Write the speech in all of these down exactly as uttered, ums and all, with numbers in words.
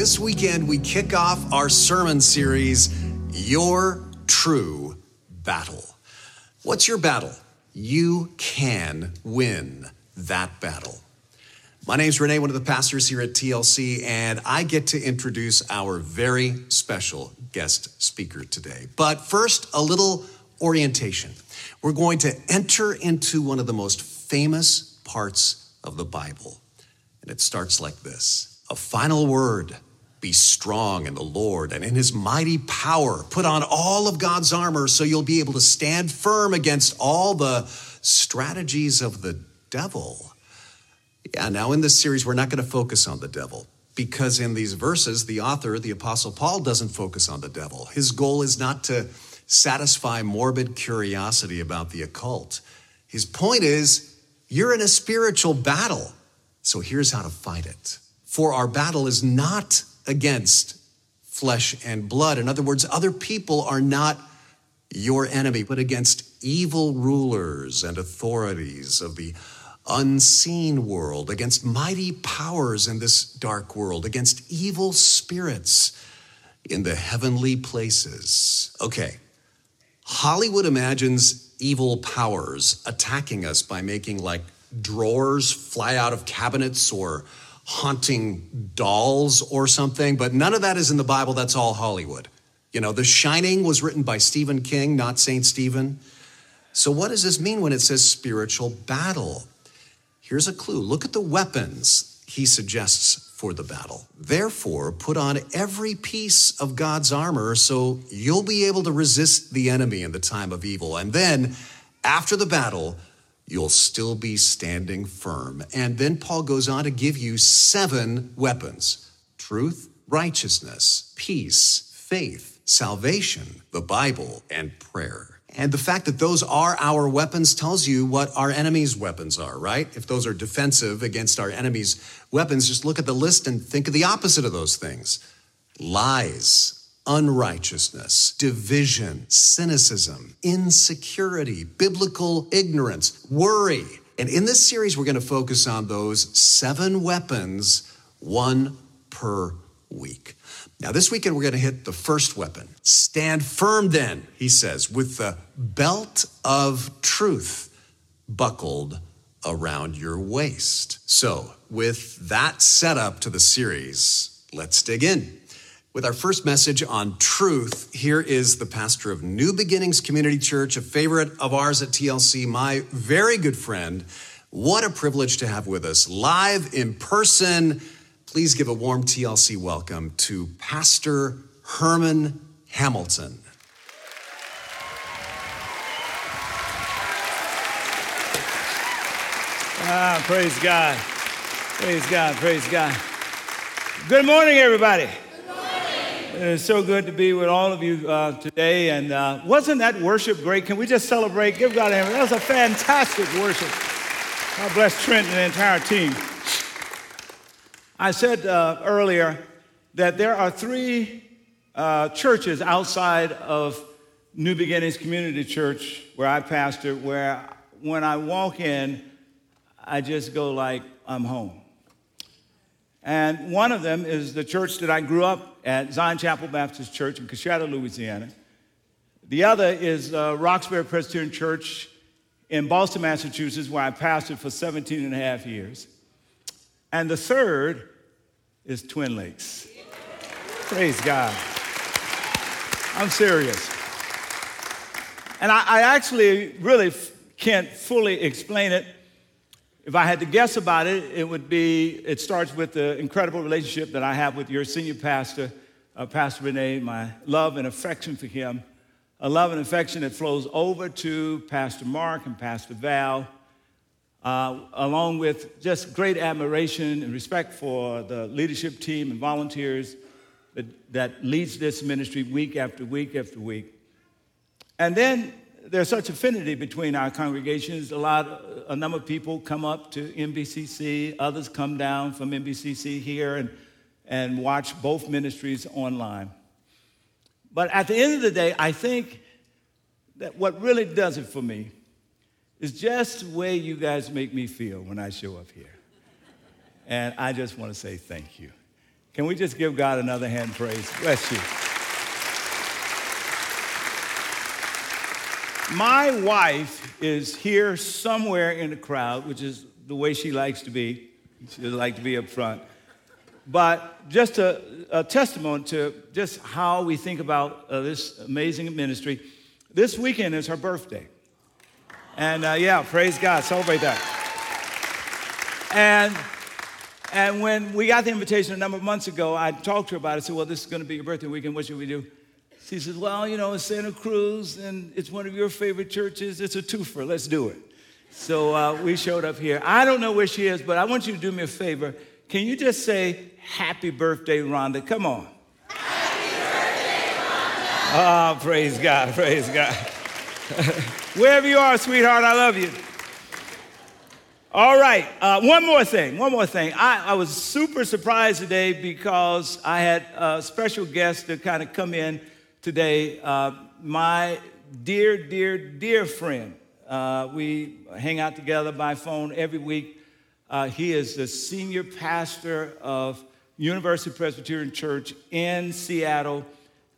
This weekend, we kick off our sermon series, Your True Battle. What's your battle? You can win that battle. My name's Renee, one of the pastors here at T L C, and I get to introduce our very special guest speaker today. But first, a little orientation. We're going to enter into one of the most famous parts of the Bible, and it starts like this. A final word, be strong in the Lord and in his mighty power. Put on all of God's armor so you'll be able to stand firm against all the strategies of the devil. Yeah, now in this series, we're not going to focus on the devil because in these verses, the author, the Apostle Paul, doesn't focus on the devil. His goal is not to satisfy morbid curiosity about the occult. His point is, you're in a spiritual battle. So here's how to fight it. For our battle is not against flesh and blood. In other words, other people are not your enemy, but against evil rulers and authorities of the unseen world, against mighty powers in this dark world, against evil spirits in the heavenly places. Okay, Hollywood imagines evil powers attacking us by making like drawers fly out of cabinets or haunting dolls or something, but none of that is in the Bible. That's all Hollywood. You know, The Shining was written by Stephen King, not Saint Stephen. So what does this mean when it says spiritual battle? Here's a clue. Look at the weapons he suggests for the battle. Therefore, put on every piece of God's armor so you'll be able to resist the enemy in the time of evil. And then, after the battle, you'll still be standing firm. And then Paul goes on to give you seven weapons: truth, righteousness, peace, faith, salvation, the Bible, and prayer. And the fact that those are our weapons tells you what our enemy's weapons are, right? If those are defensive against our enemy's weapons, just look at the list and think of the opposite of those things. Lies, unrighteousness, division, cynicism, insecurity, biblical ignorance, worry. And in this series, we're going to focus on those seven weapons, one per week. Now, this weekend, we're going to hit the first weapon. Stand firm then, he says, with the belt of truth buckled around your waist. So with that setup to the series, let's dig in. With our first message on truth, here is the pastor of New Beginnings Community Church, a favorite of ours at T L C, my very good friend. What a privilege to have with us live in person. Please give a warm T L C welcome to Pastor Herman Hamilton. Ah, praise God. Praise God, praise God. Good morning, everybody. Good morning. It's so good to be with all of you uh, today. And uh, wasn't that worship great? Can we just celebrate? Give God a hand. That was a fantastic worship. God bless Trent and the entire team. I said uh, earlier that there are three uh, churches outside of New Beginnings Community Church where I pastor, where when I walk in, I just go like, I'm home. And one of them is the church that I grew up at, Zion Chapel Baptist Church in Kachata, Louisiana. The other is uh, Roxbury Presbyterian Church in Boston, Massachusetts, where I pastored for seventeen and a half years. And the third is Twin Lakes. Praise God. I'm serious. And I, I actually really f- can't fully explain it. If I had to guess about it, it would be, it starts with the incredible relationship that I have with your senior pastor, uh, Pastor Renee, my love and affection for him, a love and affection that flows over to Pastor Mark and Pastor Val, Uh, along with just great admiration and respect for the leadership team and volunteers that, that leads this ministry week after week after week. And then there's such affinity between our congregations. A lot, a number of people come up to M B C C, others come down from M B C C here and, and watch both ministries online. But at the end of the day, I think that what really does it for me is just the way you guys make me feel when I show up here. And I just want to say thank you. Can we just give God another hand praise? Bless you. My wife is here somewhere in the crowd, which is the way she likes to be. She doesn't like to be up front. But just a, a testimony to just how we think about uh, this amazing ministry. This weekend is her birthday. And uh, yeah, praise God, celebrate that. And and when we got the invitation a number of months ago, I talked to her about it. I said, well, this is going to be your birthday weekend. What should we do? She says, well, you know, it's Santa Cruz, and it's one of your favorite churches. It's a twofer. Let's do it. So uh, we showed up here. I don't know where she is, but I want you to do me a favor. Can you just say, happy birthday, Rhonda? Come on. Happy birthday, Rhonda. Oh, praise God, praise God. Wherever you are, sweetheart, I love you. All right, uh, one more thing, one more thing. I, I was super surprised today because I had a special guest to kind of come in today. Uh, my dear, dear, dear friend. Uh, we hang out together by phone every week. Uh, he is the senior pastor of University Presbyterian Church in Seattle.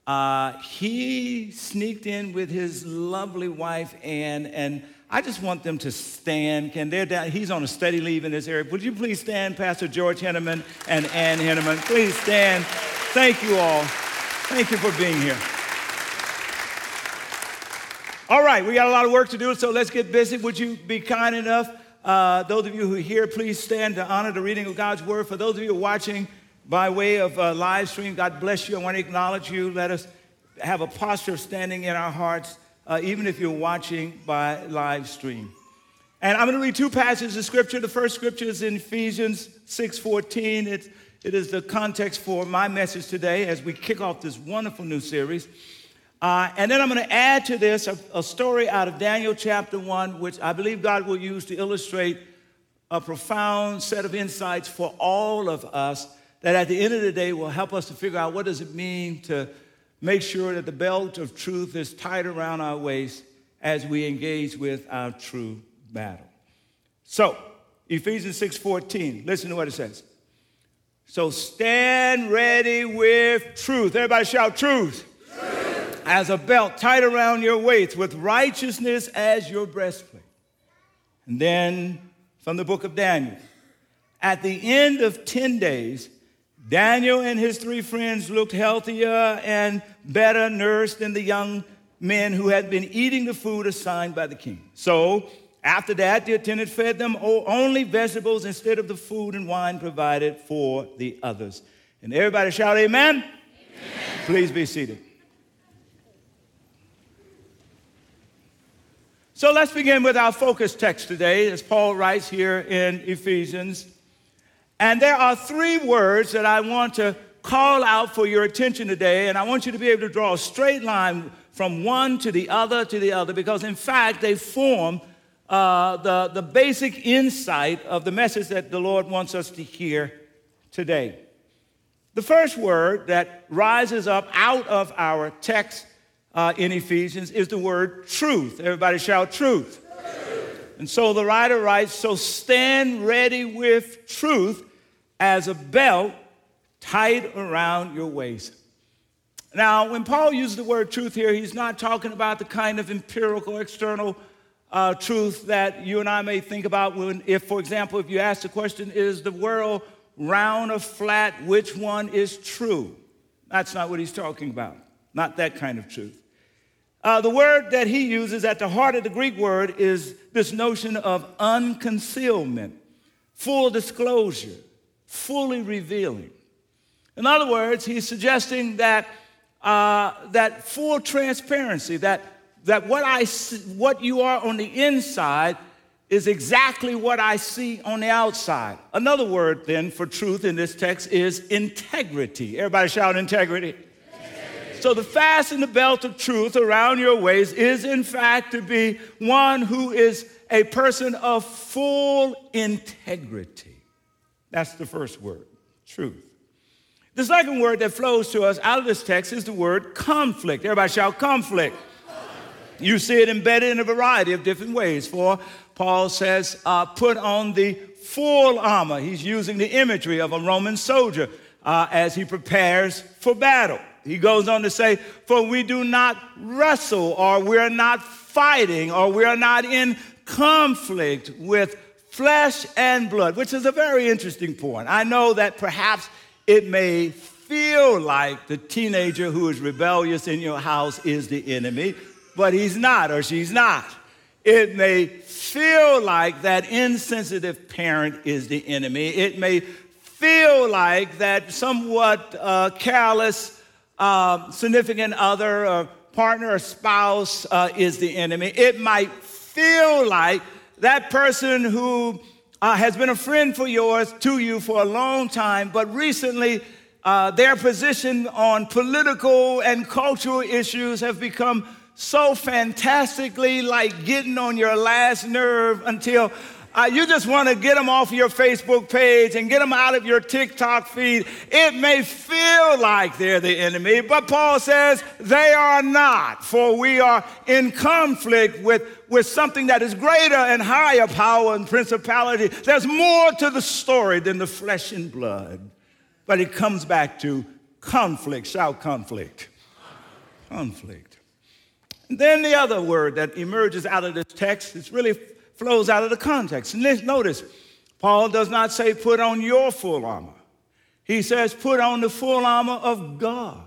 Uh, he sneaked in with his lovely wife, Ann, and I just want them to stand. Can they're down? He's on a steady leave in this area. Would you please stand, Pastor George Henneman and Ann Henneman? Please stand. Thank you all. Thank you for being here. All right, we got a lot of work to do, so let's get busy. Would you be kind enough? Uh, those of you who are here, please stand to honor the reading of God's word. For those of you watching by way of uh, live stream, God bless you. I want to acknowledge you. Let us have a posture of standing in our hearts, uh, even if you're watching by live stream. And I'm going to read two passages of Scripture. The first Scripture is in Ephesians six fourteen. It, it is the context for my message today as we kick off this wonderful new series. Uh, and then I'm going to add to this a, a story out of Daniel chapter one, which I believe God will use to illustrate a profound set of insights for all of us that at the end of the day will help us to figure out what does it mean to make sure that the belt of truth is tied around our waist as we engage with our true battle. So, Ephesians six fourteen, listen to what it says. So stand ready with truth. Everybody shout truth. As a belt tied around your waist with righteousness as your breastplate. And then from the book of Daniel. At the end of ten days, Daniel and his three friends looked healthier and better nourished than the young men who had been eating the food assigned by the king. So after that, the attendant fed them only vegetables instead of the food and wine provided for the others. And everybody shout amen. Amen. Please be seated. So let's begin with our focus text today, as Paul writes here in Ephesians. And there are three words that I want to call out for your attention today, and I want you to be able to draw a straight line from one to the other to the other, because in fact they form uh, the, the basic insight of the message that the Lord wants us to hear today. The first word that rises up out of our text Uh, in Ephesians is the word truth. Everybody shout truth. Truth. And so the writer writes, so stand ready with truth as a belt tied around your waist. Now, when Paul uses the word truth here, he's not talking about the kind of empirical, external uh, truth that you and I may think about when, if, for example, if you ask the question, is the world round or flat, which one is true? That's not what he's talking about. Not that kind of truth. Uh, the word that he uses at the heart of the Greek word is this notion of unconcealment, full disclosure, fully revealing. In other words, he's suggesting that uh, that full transparency, that that what I see, what you are on the inside is exactly what I see on the outside. Another word then for truth in this text is integrity. Everybody shout integrity. So to fasten the belt of truth around your waist is, in fact, to be one who is a person of full integrity. That's the first word, truth. The second word that flows to us out of this text is the word conflict. Everybody shout conflict. You see it embedded in a variety of different ways. For Paul says, uh, put on the full armor. He's using the imagery of a Roman soldier. uh, as he prepares for battle. He goes on to say, for we do not wrestle, or we're not fighting, or we're not in conflict with flesh and blood, which is a very interesting point. I know that perhaps it may feel like the teenager who is rebellious in your house is the enemy, but he's not, or she's not. It may feel like that insensitive parent is the enemy. It may feel like that somewhat uh, careless uh, significant other or partner or spouse uh, is the enemy. It might feel like that person who uh, has been a friend for yours to you for a long time, but recently uh, their position on political and cultural issues have become so fantastically like getting on your last nerve until uh, you just want to get them off your Facebook page and get them out of your TikTok feed. It may feel like they're the enemy, but Paul says they are not, for we are in conflict with, with something that is greater and higher power and principality. There's more to the story than the flesh and blood, but it comes back to conflict. Shout conflict. Conflict. Then the other word that emerges out of this text, it really flows out of the context. Notice, Paul does not say put on your full armor. He says put on the full armor of God.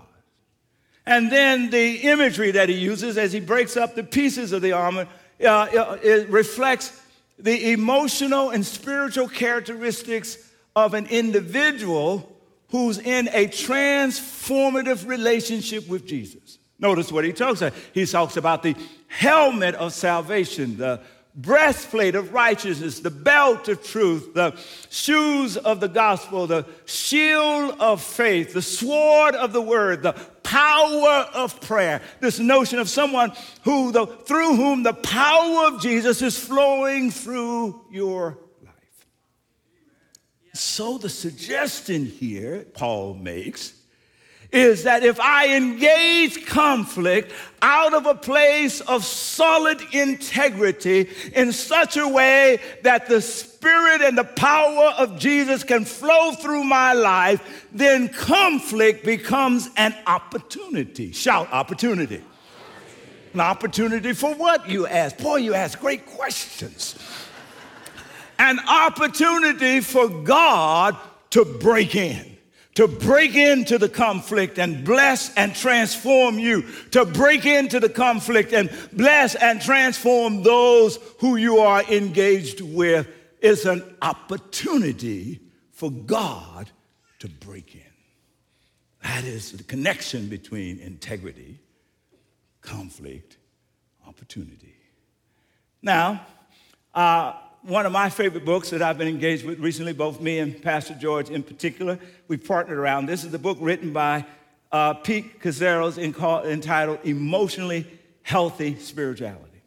And then the imagery that he uses as he breaks up the pieces of the armor, uh, it reflects the emotional and spiritual characteristics of an individual who's in a transformative relationship with Jesus. Notice what he talks about. He talks about the helmet of salvation, the breastplate of righteousness, the belt of truth, the shoes of the gospel, the shield of faith, the sword of the word, the power of prayer. This notion of someone who, the, through whom the power of Jesus is flowing through your life. So the suggestion here Paul makes is that if I engage conflict out of a place of solid integrity in such a way that the Spirit and the power of Jesus can flow through my life, then conflict becomes an opportunity. Shout, opportunity. An opportunity for what, you ask? Boy, you ask great questions. An opportunity for God to break in. To break into the conflict and bless and transform you. To break into the conflict and bless and transform those who you are engaged with is an opportunity for God to break in. That is the connection between integrity, conflict, opportunity. Now, uh, one of my favorite books that I've been engaged with recently, both me and Pastor George in particular, we partnered around. This is the book written by uh, Pete Cazeros entitled Emotionally Healthy Spirituality.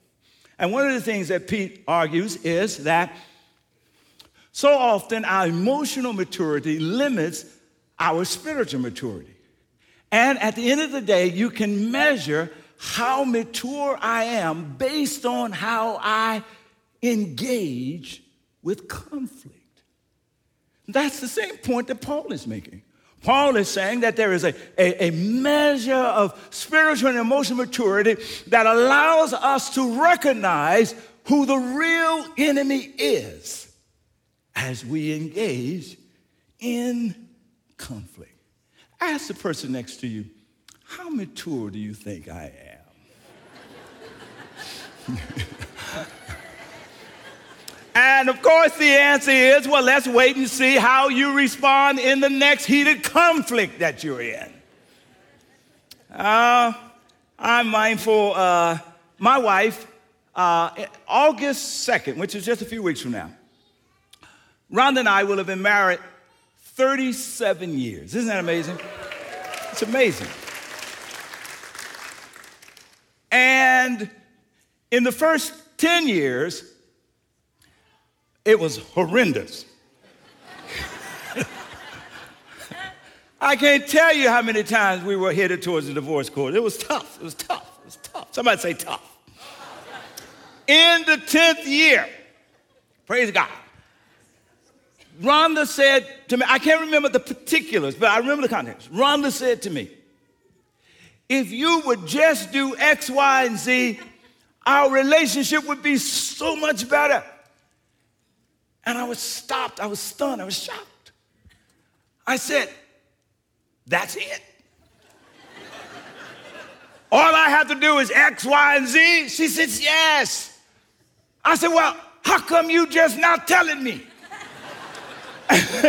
And one of the things that Pete argues is that so often our emotional maturity limits our spiritual maturity. And at the end of the day, you can measure how mature I am based on how I engage with conflict. That's the same point that Paul is making. Paul is saying that there is a, a, a measure of spiritual and emotional maturity that allows us to recognize who the real enemy is as we engage in conflict. Ask the person next to you, how mature do you think I am? And of course the answer is, well, let's wait and see how you respond in the next heated conflict that you're in. Uh, I'm mindful, uh, my wife, uh, August second, which is just a few weeks from now, Rhonda and I will have been married thirty-seven years. Isn't that amazing? It's amazing. And in the first ten years, it was horrendous. I can't tell you how many times we were headed towards the divorce court. It was tough. It was tough. It was tough. Somebody say tough. In the tenth year, praise God, Rhonda said to me, I can't remember the particulars, but I remember the context. Rhonda said to me, if you would just do X, Y, and Z, our relationship would be so much better. And I was stopped. I was stunned. I was shocked. I said, that's it? All I have to do is X, Y, and Z? She says, yes. I said, well, how come you just now telling me?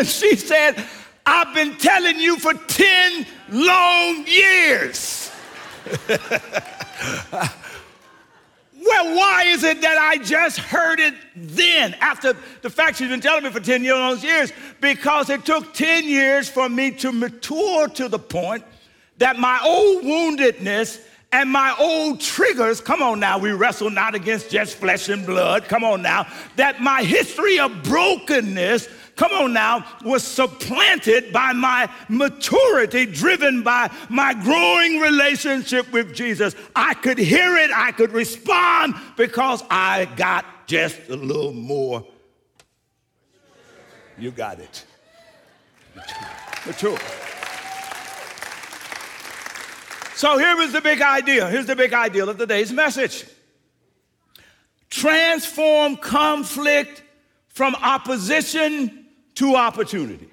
She said, I've been telling you for ten long years. Well, why is it that I just heard it then, after the fact she's been telling me for ten years? Because it took ten years for me to mature to the point that my old woundedness and my old triggers, come on now, we wrestle not against just flesh and blood, come on now, that my history of brokenness, come on now, was supplanted by my maturity, driven by my growing relationship with Jesus. I could hear it, I could respond, because I got just a little more. You got it. Mature. So here was the big idea. Here's the big idea of today's message. Transform conflict from opposition to opportunity.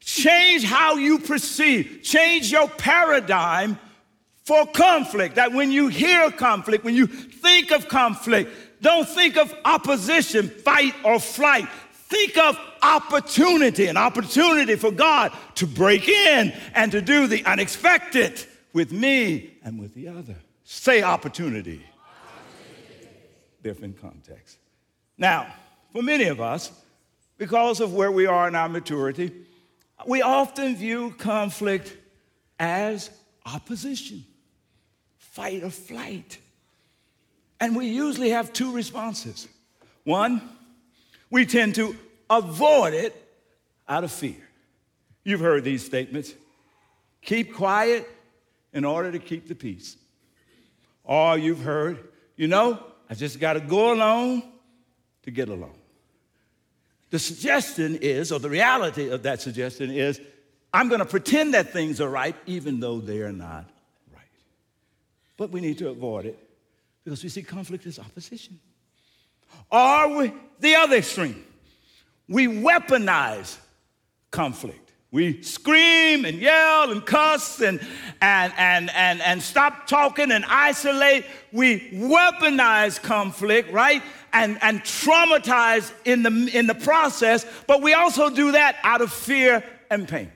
Change how you perceive. Change your paradigm for conflict. That when you hear conflict, when you think of conflict, don't think of opposition, fight or flight. Think of opportunity, an opportunity for God to break in and to do the unexpected with me and with the other. Say opportunity. Opportunity. Different context. Now, for many of us, because of where we are in our maturity, we often view conflict as opposition, fight or flight. And we usually have two responses. One, we tend to avoid it out of fear. You've heard these statements. Keep quiet in order to keep the peace. Or you've heard, you know, I just got to go alone to get along. The suggestion is, or the reality of that suggestion is, I'm going to pretend that things are right even though they are not right. But we need to avoid it because we see conflict as opposition. Or we, the other extreme, we weaponize conflict. We scream and yell and cuss and, and, and, and, and stop talking and isolate. We weaponize conflict, right? And, and traumatized in the, in the process, but we also do that out of fear and pain.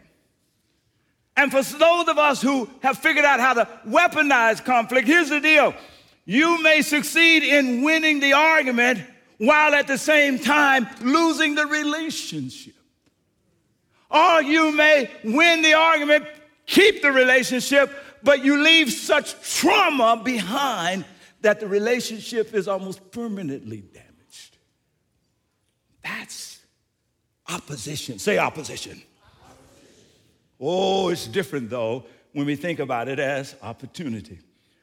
And for those of us who have figured out how to weaponize conflict, here's the deal. You may succeed in winning the argument while at the same time losing the relationship. Or you may win the argument, keep the relationship, but you leave such trauma behind that the relationship is almost permanently damaged. That's opposition. Say opposition. Opposition. Oh, it's different, though, when we think about it as opportunity.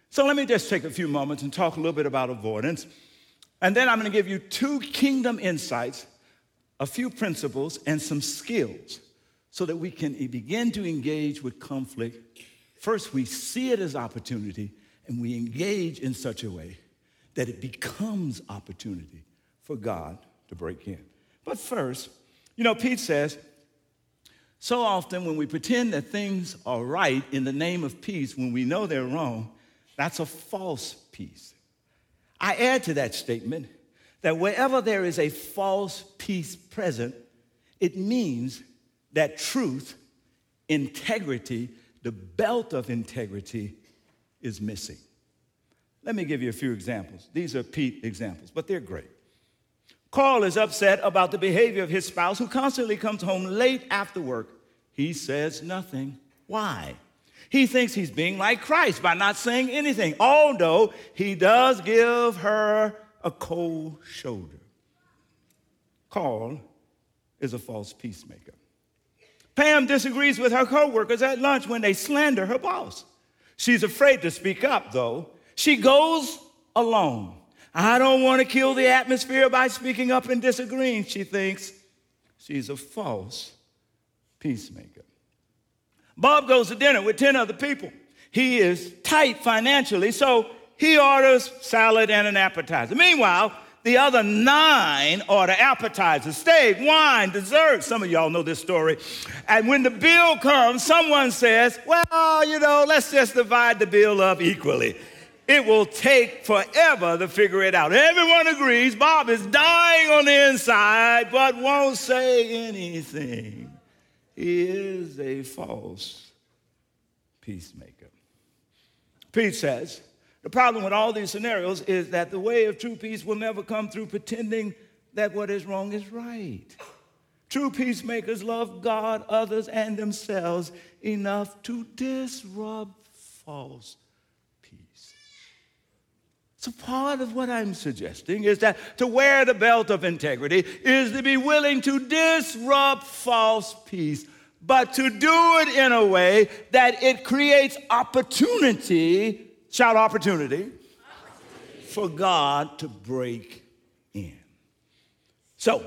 So let me just take a few moments and talk a little bit about avoidance. And then I'm going to give you two kingdom insights, a few principles, and some skills so that we can begin to engage with conflict. First, we see it as opportunity, and we engage in such a way that it becomes opportunity for God to break in. But first, you know, Pete says, so often when we pretend that things are right in the name of peace when we know they're wrong, that's a false peace. I add to that statement that wherever there is a false peace present, it means that truth, integrity, the belt of integrity, is missing. Let me give you a few examples. These are Pete examples, but they're great. Carl is upset about the behavior of his spouse who constantly comes home late after work. He says nothing. Why? He thinks he's being like Christ by not saying anything, although he does give her a cold shoulder. Carl is a false peacemaker. Pam disagrees with her coworkers at lunch when they slander her boss. She's afraid to speak up, though. She goes alone. I don't want to kill the atmosphere by speaking up and disagreeing, she thinks. She's a false peacemaker. Bob goes to dinner with ten other people. He is tight financially, so he orders salad and an appetizer. Meanwhile, the other nine order appetizers, steak, wine, dessert. Some of y'all know this story. And when the bill comes, someone says, well, you know, let's just divide the bill up equally. It will take forever to figure it out. Everyone agrees. Bob is dying on the inside, but won't say anything. He is a false peacemaker. Pete says, the problem with all these scenarios is that the way of true peace will never come through pretending that what is wrong is right. True peacemakers love God, others, and themselves enough to disrupt false peace. So part of what I'm suggesting is that to wear the belt of integrity is to be willing to disrupt false peace, but to do it in a way that it creates opportunity, shout opportunity, opportunity, for God to break in. So,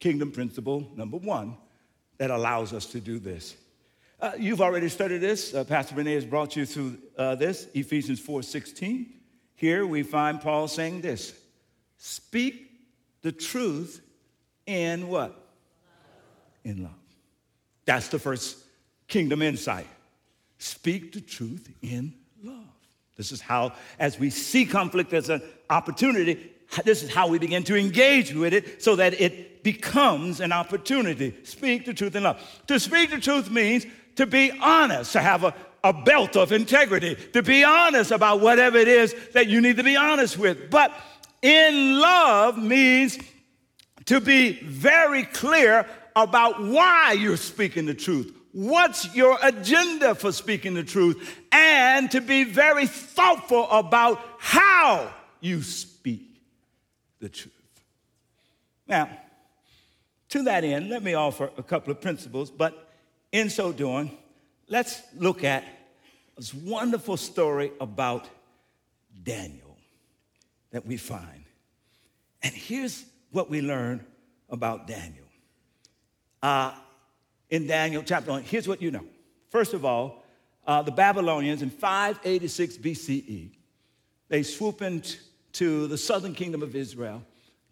kingdom principle number one that allows us to do this. Uh, you've already studied this. Uh, Pastor Renee has brought you through uh, this, Ephesians four sixteen. Here we find Paul saying this, speak the truth in what? Love. In love. That's the first kingdom insight. Speak the truth in love. This is how, as we see conflict as an opportunity, this is how we begin to engage with it so that it becomes an opportunity. Speak the truth in love. To speak the truth means to be honest, to have a, a belt of integrity, to be honest about whatever it is that you need to be honest with. But in love means to be very clear about why you're speaking the truth, what's your agenda for speaking the truth, and to be very thoughtful about how you speak the truth. Now, to that end, let me offer a couple of principles, but in so doing, let's look at this wonderful story about Daniel that we find. And here's what we learn about Daniel. Uh, in Daniel chapter one, here's what you know. First of all, uh, the Babylonians in five eighty-six B C E, they swoop into the southern kingdom of Israel,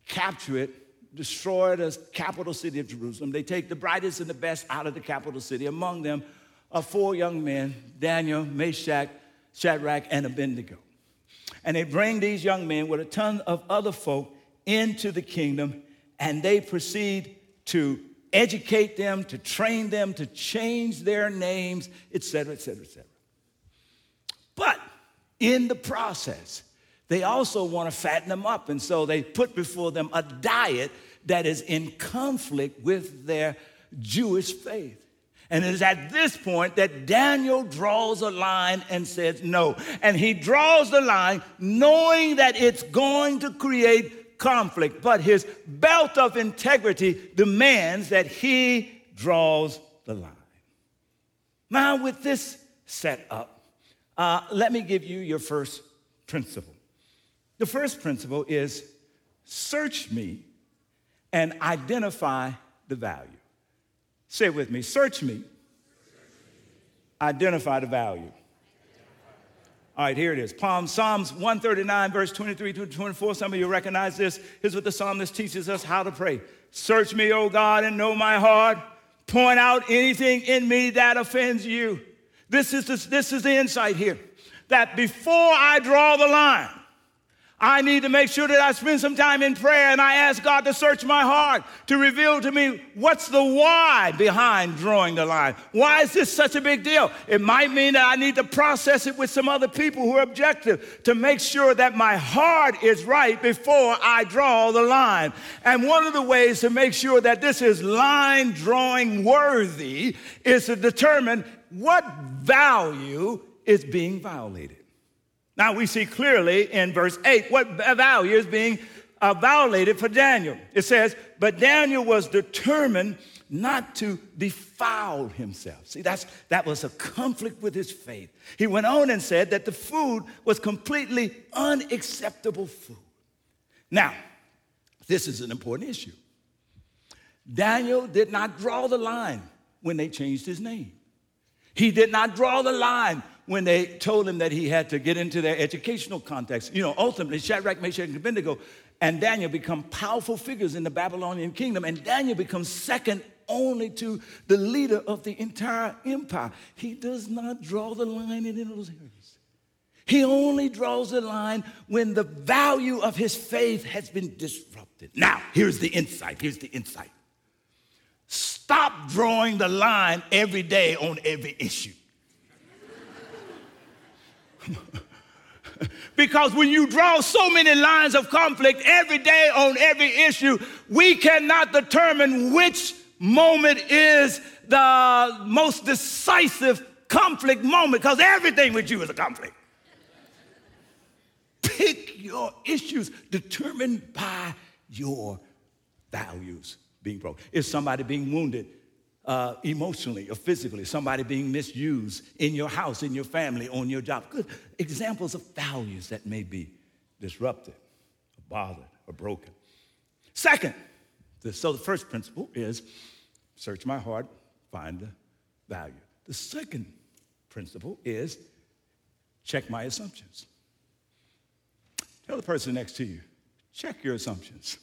capture it, destroy the capital city of Jerusalem. They take the brightest and the best out of the capital city. Among them are four young men, Daniel, Meshach, Shadrach, and Abednego. And they bring these young men with a ton of other folk into the kingdom, and they proceed to educate them, to train them, to change their names, et cetera, et cetera, et cetera. But in the process, they also want to fatten them up, and so they put before them a diet that is in conflict with their Jewish faith. And it is at this point that Daniel draws a line and says no. And he draws the line knowing that it's going to create conflict, but his belt of integrity demands that he draws the line. Now, with this setup, uh, let me give you your first principle. The first principle is search me and identify the value. Say it with me, search me, identify the value. All right, here it is. Psalms one thirty-nine, verse twenty-three to twenty-four. Some of you recognize this. Here's what the psalmist teaches us how to pray. Search me, O God, and know my heart. Point out anything in me that offends you. This is, this, this is the insight here, that before I draw the line, I need to make sure that I spend some time in prayer and I ask God to search my heart, to reveal to me what's the why behind drawing the line. Why is this such a big deal? It might mean that I need to process it with some other people who are objective to make sure that my heart is right before I draw the line. And one of the ways to make sure that this is line drawing worthy is to determine what value is being violated. Now, we see clearly in verse eight what value is being uh, violated for Daniel. It says, but Daniel was determined not to defile himself. See, that's that was a conflict with his faith. He went on and said that the food was completely unacceptable food. Now, this is an important issue. Daniel did not draw the line when they changed his name. He did not draw the line when they told him that he had to get into their educational context. You know, ultimately, Shadrach, Meshach, and Abednego and Daniel become powerful figures in the Babylonian kingdom, and Daniel becomes second only to the leader of the entire empire. He does not draw the line in any of those areas. He only draws the line when the value of his faith has been disrupted. Now, here's the insight. Here's the insight. Stop drawing the line every day on every issue. Because when you draw so many lines of conflict every day on every issue, we cannot determine which moment is the most decisive conflict moment, because everything with you is a conflict. Pick your issues determined by your values being broken. Is somebody being wounded uh, emotionally or physically? Somebody being misused in your house, in your family, on your job? Good examples of values that may be disrupted, or bothered, or broken. Second, the, so the first principle is search my heart, find the value. The second principle is check my assumptions. Tell the person next to you, check your assumptions.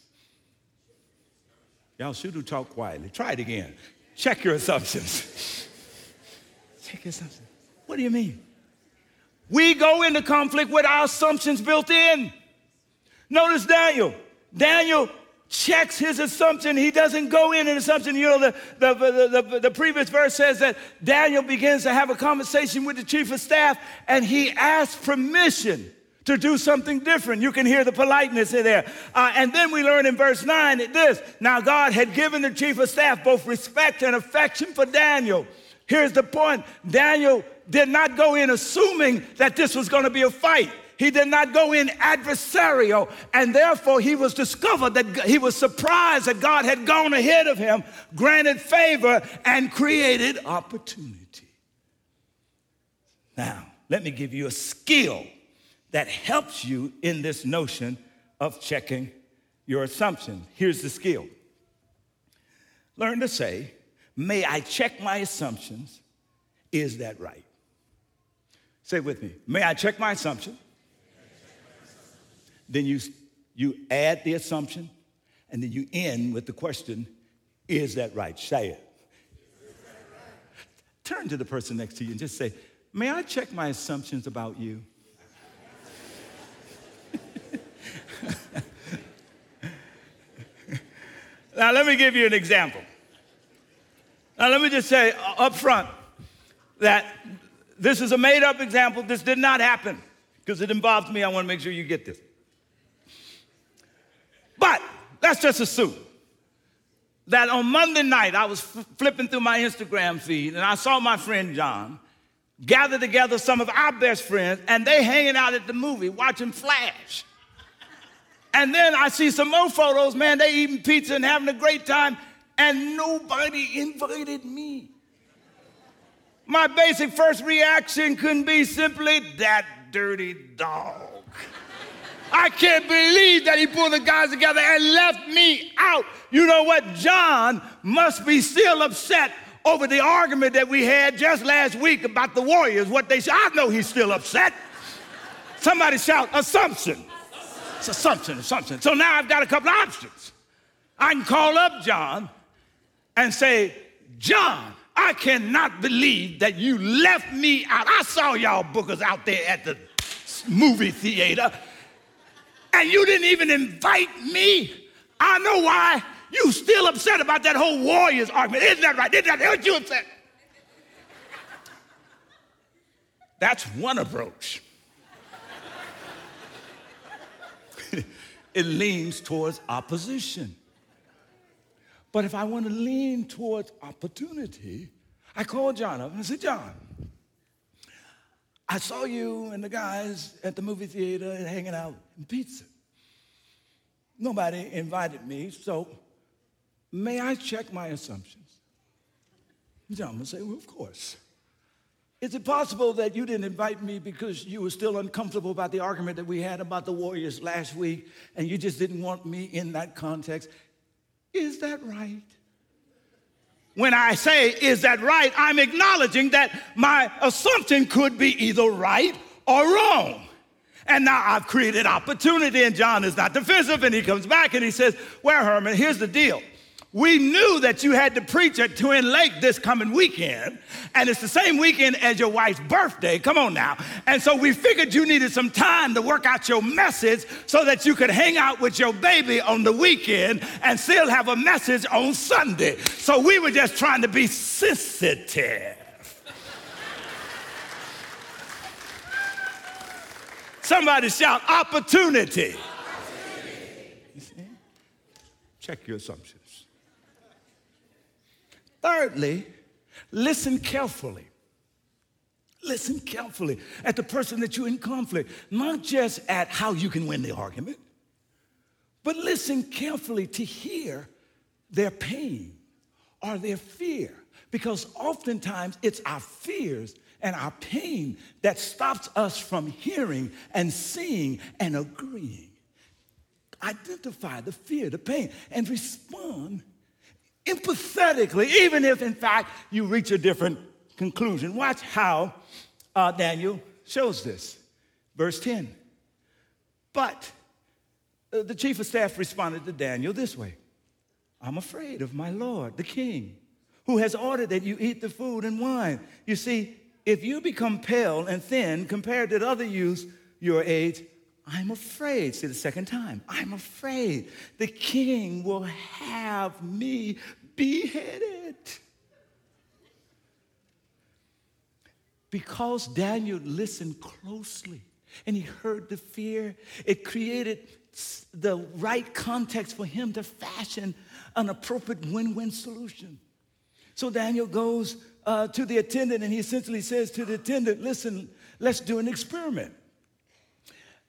Y'all should do talk quietly. Try it again. Check your assumptions. Check your assumptions. What do you mean? We go into conflict with our assumptions built in. Notice Daniel. Daniel checks his assumption. He doesn't go in an assumption. You know, the, the, the, the, the previous verse says that Daniel begins to have a conversation with the chief of staff, and he asks permission to do something different. You can hear the politeness in there. Uh, and then we learn in verse nine that this, now God had given the chief of staff both respect and affection for Daniel. Here's the point. Daniel did not go in assuming that this was going to be a fight. He did not go in adversarial, and therefore he was discovered that he was surprised that God had gone ahead of him, granted favor, and created opportunity. Now, let me give you a skill that helps you in this notion of checking your assumptions. Here's the skill. Learn to say, may I check my assumptions? Is that right? Say it with me. May I check my assumption? Then you, you add the assumption, and then you end with the question, is that right? Say it. Turn to the person next to you and just say, may I check my assumptions about you? Now, let me give you an example. Now, let me just say up front that this is a made-up example. This did not happen because it involves me. I want to make sure you get this. But let's just assume that on Monday night, I was f- flipping through my Instagram feed, and I saw my friend John gather together some of our best friends, and they hanging out at the movie watching Flash. And then I see some more photos, man, they eating pizza and having a great time, and nobody invited me. My basic first reaction couldn't be simply, that dirty dog. I can't believe that he pulled the guys together and left me out. You know what? John must be still upset over the argument that we had just last week about the Warriors, what they said. I know he's still upset. Somebody shout, assumption. It's assumption, assumption. So now I've got a couple of options. I can call up John and say, John, I cannot believe that you left me out. I saw y'all bookers out there at the movie theater, and you didn't even invite me. I know why. You still upset about that whole Warriors argument. Isn't that right? Isn't that right? You upset? That's one approach. It leans towards opposition. But if I want to lean towards opportunity, I call John up and I say, John, I saw you and the guys at the movie theater hanging out in pizza. Nobody invited me, so may I check my assumptions? John would say, well, of course. Is it possible that you didn't invite me because you were still uncomfortable about the argument that we had about the Warriors last week, and you just didn't want me in that context? Is that right? When I say, is that right? I'm acknowledging that my assumption could be either right or wrong. And now I've created opportunity, and John is not defensive, and he comes back and he says, well, Herman, here's the deal. We knew that you had to preach at Twin Lake this coming weekend, and it's the same weekend as your wife's birthday. Come on now. And so we figured you needed some time to work out your message so that you could hang out with your baby on the weekend and still have a message on Sunday. So we were just trying to be sensitive. Somebody shout, opportunity. opportunity. Check your assumption. Thirdly, listen carefully. Listen carefully at the person that you're in conflict, not just at how you can win the argument, but listen carefully to hear their pain or their fear, because oftentimes it's our fears and our pain that stops us from hearing and seeing and agreeing. Identify the fear, the pain, and respond empathetically, even if, in fact, you reach a different conclusion. Watch how uh, Daniel shows this. Verse ten. But uh, the chief of staff responded to Daniel this way. I'm afraid of my lord, the king, who has ordered that you eat the food and wine. You see, if you become pale and thin compared to the other youths your age, I'm afraid. Say the second time. I'm afraid the king will have me beheaded. Because Daniel listened closely and he heard the fear, it created the right context for him to fashion an appropriate win-win solution. So Daniel goes uh, to the attendant, and he essentially says to the attendant, listen, let's do an experiment.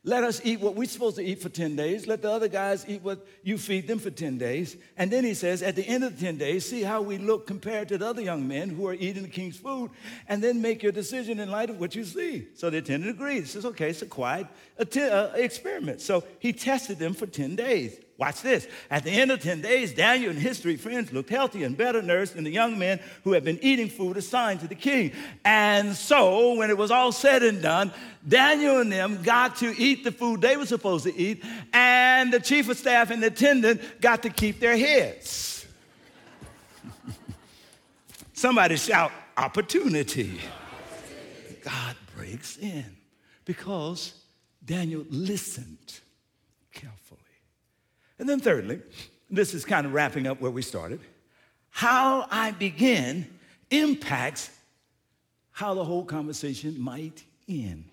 Let us eat what we're supposed to eat for ten days. Let the other guys eat what you feed them for ten days. And then he says, at the end of the ten days, see how we look compared to the other young men who are eating the king's food, and then make your decision in light of what you see. So the attendant agrees. He says, okay, it's a quiet atten- uh, experiment. So he tested them for ten days. Watch this. At the end of ten days, Daniel and his three friends looked healthy and better nourished than the young men who had been eating food assigned to the king. And so when it was all said and done, Daniel and them got to eat the food they were supposed to eat, and the chief of staff and the attendant got to keep their heads. Somebody shout, opportunity. opportunity. God breaks in because Daniel listened carefully. And then thirdly, this is kind of wrapping up where we started, how I begin impacts how the whole conversation might end.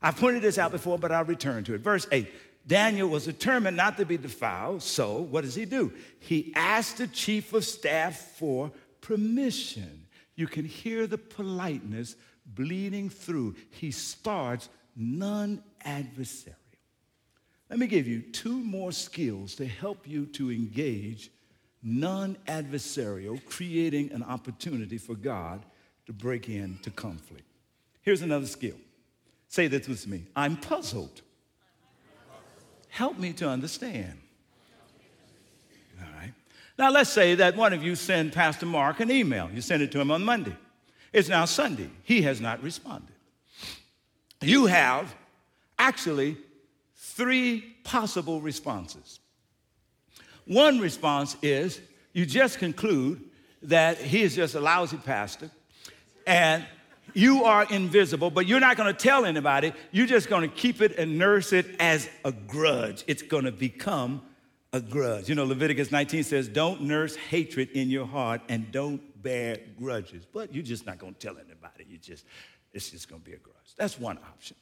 I've pointed this out before, but I'll return to it. Verse eight, Daniel was determined not to be defiled, so what does he do? He asked the chief of staff for permission. You can hear the politeness bleeding through. He starts non-adversarial. Let me give you two more skills to help you to engage non-adversarial, creating an opportunity for God to break into conflict. Here's another skill. Say this with me. I'm puzzled. Help me to understand. All right. Now, let's say that one of you send Pastor Mark an email. You send it to him on Monday. It's now Sunday. He has not responded. You have actually three possible responses. One response is you just conclude that he is just a lousy pastor and you are invisible, but you're not going to tell anybody. You're just going to keep it and nurse it as a grudge. It's going to become a grudge. You know, Leviticus nineteen says, don't nurse hatred in your heart and don't bear grudges. But you're just not going to tell anybody. You just, it's just going to be a grudge. That's one option.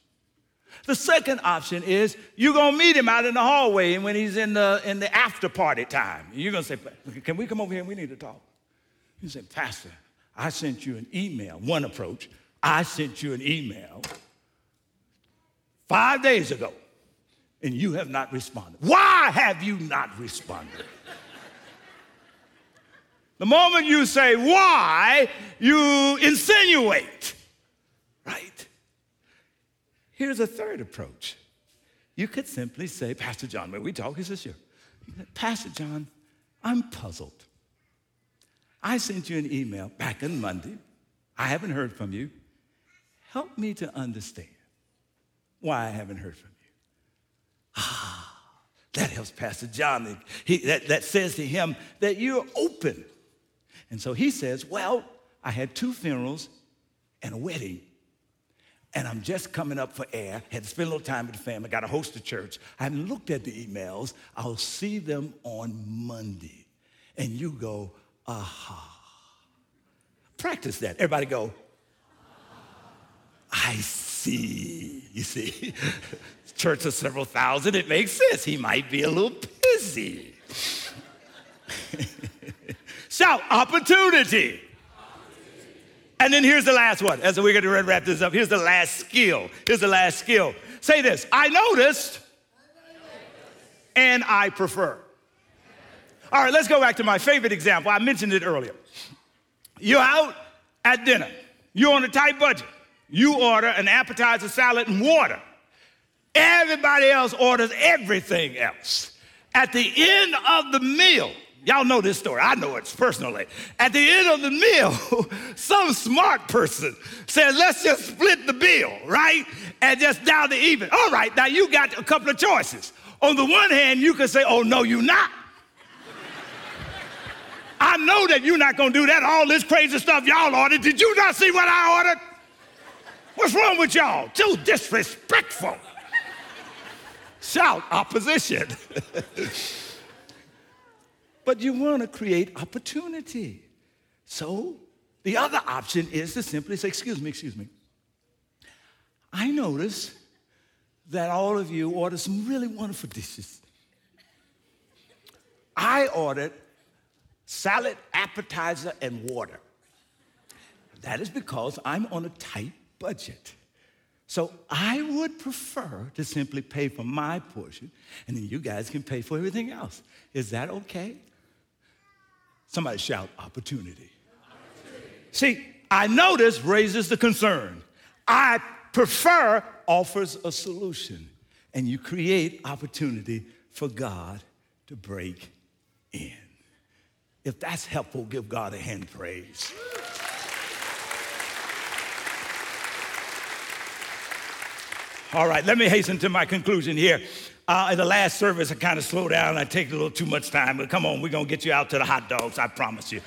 The second option is you're going to meet him out in the hallway, and when he's in the in the after party time, you're going to say, can we come over here? We need to talk. You say, Pastor, I sent you an email. One approach, I sent you an email five days ago, and you have not responded. Why have you not responded? The moment you say why, you insinuate, right? Here's a third approach. You could simply say, Pastor John, when we talk, is this you? Pastor John, I'm puzzled. I sent you an email back on Monday. I haven't heard from you. Help me to understand why I haven't heard from you. Ah, that helps Pastor John. He, that, that says to him that you're open. And so he says, well, I had two funerals and a wedding, and I'm just coming up for air. Had to spend a little time with the family. Got to host the church. I haven't looked at the emails. I'll see them on Monday. And you go, aha. Practice that. Everybody go, I see. You see, church of several thousand, it makes sense. He might be a little busy. Shout, opportunity. opportunity. And then here's the last one. As we're going to wrap this up, here's the last skill. Here's the last skill. Say this, I noticed, I noticed. And I prefer. All right, let's go back to my favorite example. I mentioned it earlier. You're out at dinner. You're on a tight budget. You order an appetizer, salad, and water. Everybody else orders everything else. At the end of the meal, y'all know this story. I know it personally. At the end of the meal, some smart person said, let's just split the bill, right? And just down to even. All right, now you got a couple of choices. On the one hand, you could say, oh, no, you're not. I know that you're not going to do that. All this crazy stuff y'all ordered. Did you not see what I ordered? What's wrong with y'all? Too disrespectful. Shout, opposition. But you want to create opportunity. So the other option is to simply say, excuse me, excuse me. I noticed that all of you ordered some really wonderful dishes. I ordered salad, appetizer, and water. That is because I'm on a tight budget. So I would prefer to simply pay for my portion, and then you guys can pay for everything else. Is that okay? Somebody shout, opportunity. opportunity. See, I notice raises the concern. I prefer offers a solution, and you create opportunity for God to break in. If that's helpful, give God a hand praise. All right, let me hasten to my conclusion here. Uh, in the last service, I kind of slowed down. I take a little too much time, but come on, we're going to get you out to the hot dogs, I promise you.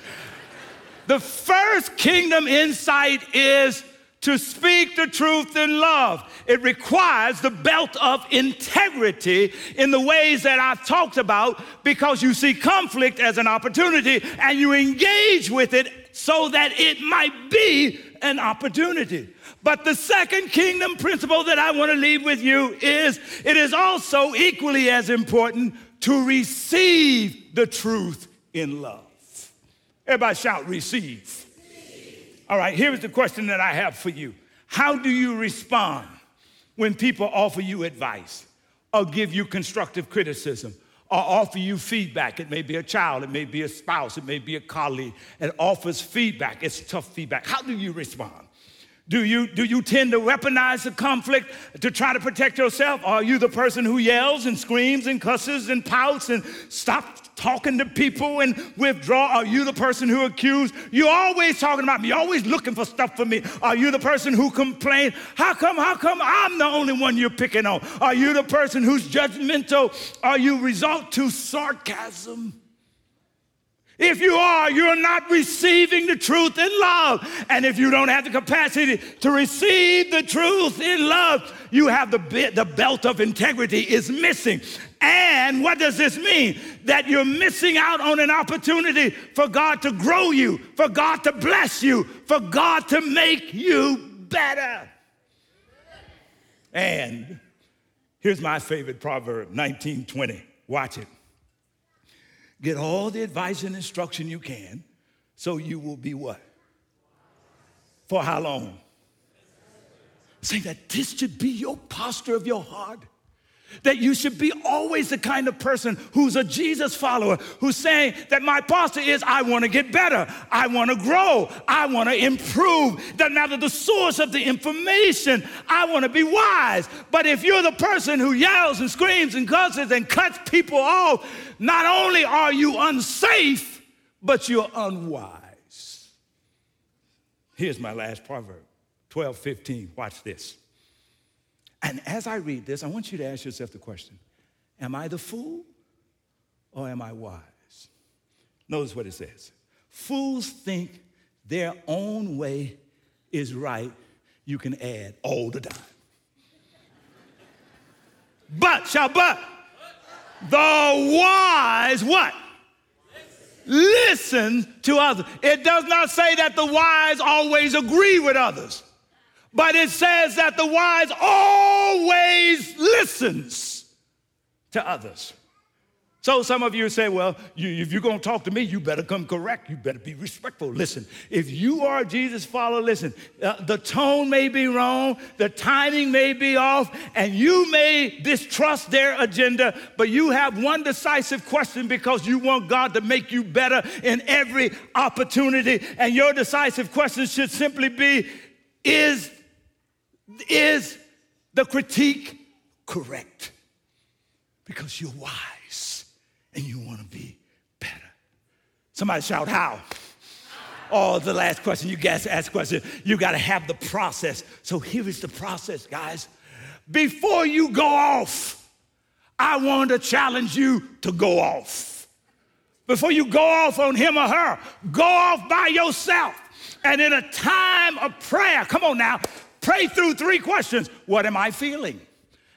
The first kingdom insight is to speak the truth in love. It requires the belt of integrity in the ways that I've talked about, because you see conflict as an opportunity and you engage with it so that it might be an opportunity. But the second kingdom principle that I want to leave with you is it is also equally as important to receive the truth in love. Everybody shout, receive. receive. All right, here's the question that I have for you. How do you respond when people offer you advice or give you constructive criticism or offer you feedback? It may be a child, it may be a spouse, it may be a colleague, and offers feedback. It's tough feedback. How do you respond? Do you, do you tend to weaponize the conflict to try to protect yourself? Are you the person who yells and screams and cusses and pouts and stops talking to people and withdraw? Are you the person who accuses? You're always talking about me. You're always looking for stuff for me. Are you the person who complains? How come, how come I'm the only one you're picking on? Are you the person who's judgmental? Are you resort to sarcasm? If you are, you're not receiving the truth in love. And if you don't have the capacity to receive the truth in love, you have the, be- the belt of integrity is missing. And what does this mean? That you're missing out on an opportunity for God to grow you, for God to bless you, for God to make you better. And here's my favorite proverb, nineteen twenty. Watch it. Get all the advice and instruction you can, so you will be what? For how long? Saying that this should be your posture of your heart. That you should be always the kind of person who's a Jesus follower, who's saying that my posture is, I want to get better, I want to grow, I want to improve. Doesn't matter the source of the information, I want to be wise. But if you're the person who yells and screams and cusses and cuts people off, not only are you unsafe, but you're unwise. Here's my last proverb, twelve fifteen. Watch this. And as I read this, I want you to ask yourself the question, am I the fool or am I wise? Notice what it says. Fools think their own way is right. You can add all the time. But, shall but, the wise what? Listen. Listen to others. It does not say that the wise always agree with others. But it says that the wise always listens to others. So some of you say, well, you, if you're going to talk to me, you better come correct. You better be respectful. Listen, if you are a Jesus follower, listen, uh, the tone may be wrong, the timing may be off, and you may distrust their agenda, but you have one decisive question because you want God to make you better in every opportunity, and your decisive question should simply be, is, is the critique correct? Because you're wise. And you want to be better. Somebody shout, how? Oh, the last question, you guys ask question. You got to have the process. So here is the process, guys. Before you go off, I want to challenge you to go off. Before you go off on him or her, go off by yourself. And in a time of prayer, come on now, pray through three questions. What am I feeling?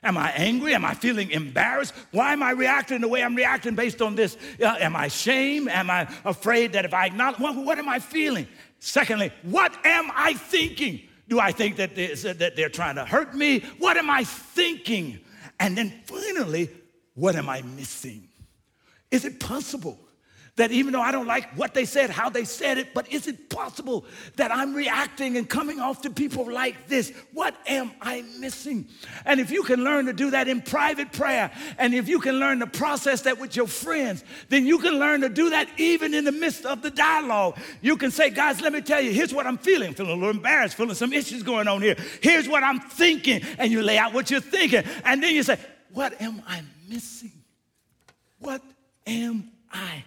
Am I angry? Am I feeling embarrassed? Why am I reacting the way I'm reacting based on this? Uh, am I ashamed? Am I afraid that if I acknowledge, what, what am I feeling? Secondly, what am I thinking? Do I think that they're, that they're trying to hurt me? What am I thinking? And then finally, what am I missing? Is it possible that even though I don't like what they said, how they said it, but is it possible that I'm reacting and coming off to people like this? What am I missing? And if you can learn to do that in private prayer, and if you can learn to process that with your friends, then you can learn to do that even in the midst of the dialogue. You can say, guys, let me tell you, here's what I'm feeling. I'm feeling a little embarrassed, feeling some issues going on here. Here's what I'm thinking. And you lay out what you're thinking. And then you say, what am I missing? What am I missing?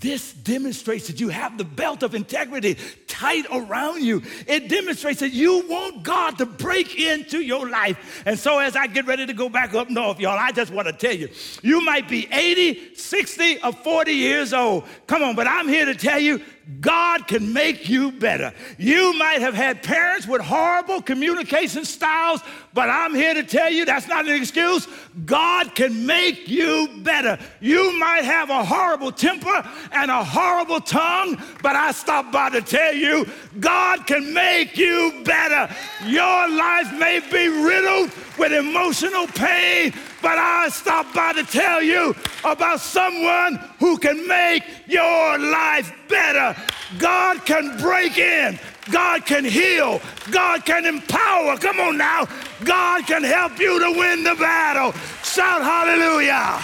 This demonstrates that you have the belt of integrity tight around you. It demonstrates that you want God to break into your life. And so as I get ready to go back up north, y'all, I just want to tell you, you might be eighty, sixty, or forty years old. Come on, but I'm here to tell you, God can make you better. You might have had parents with horrible communication styles, but I'm here to tell you that's not an excuse. God can make you better. You might have a horrible temper and a horrible tongue, but I stopped by to tell you, God can make you better. Your life may be riddled with emotional pain, but I stopped by to tell you about someone who can make your life better. God can break in. God can heal. God can empower. Come on now. God can help you to win the battle. Shout hallelujah.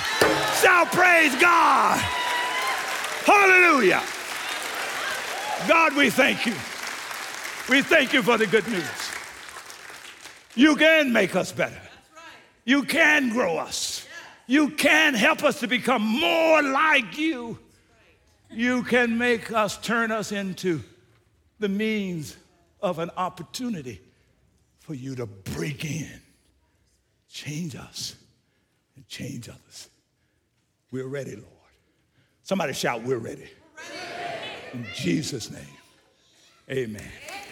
Shout praise God. Hallelujah. God, we thank you. We thank you for the good news. You can make us better. You can grow us. You can help us to become more like you. You can make us, turn us into the means of an opportunity for you to break in, change us, and change others. We're ready, Lord. Somebody shout, we're ready. We're ready. In Jesus' name, amen.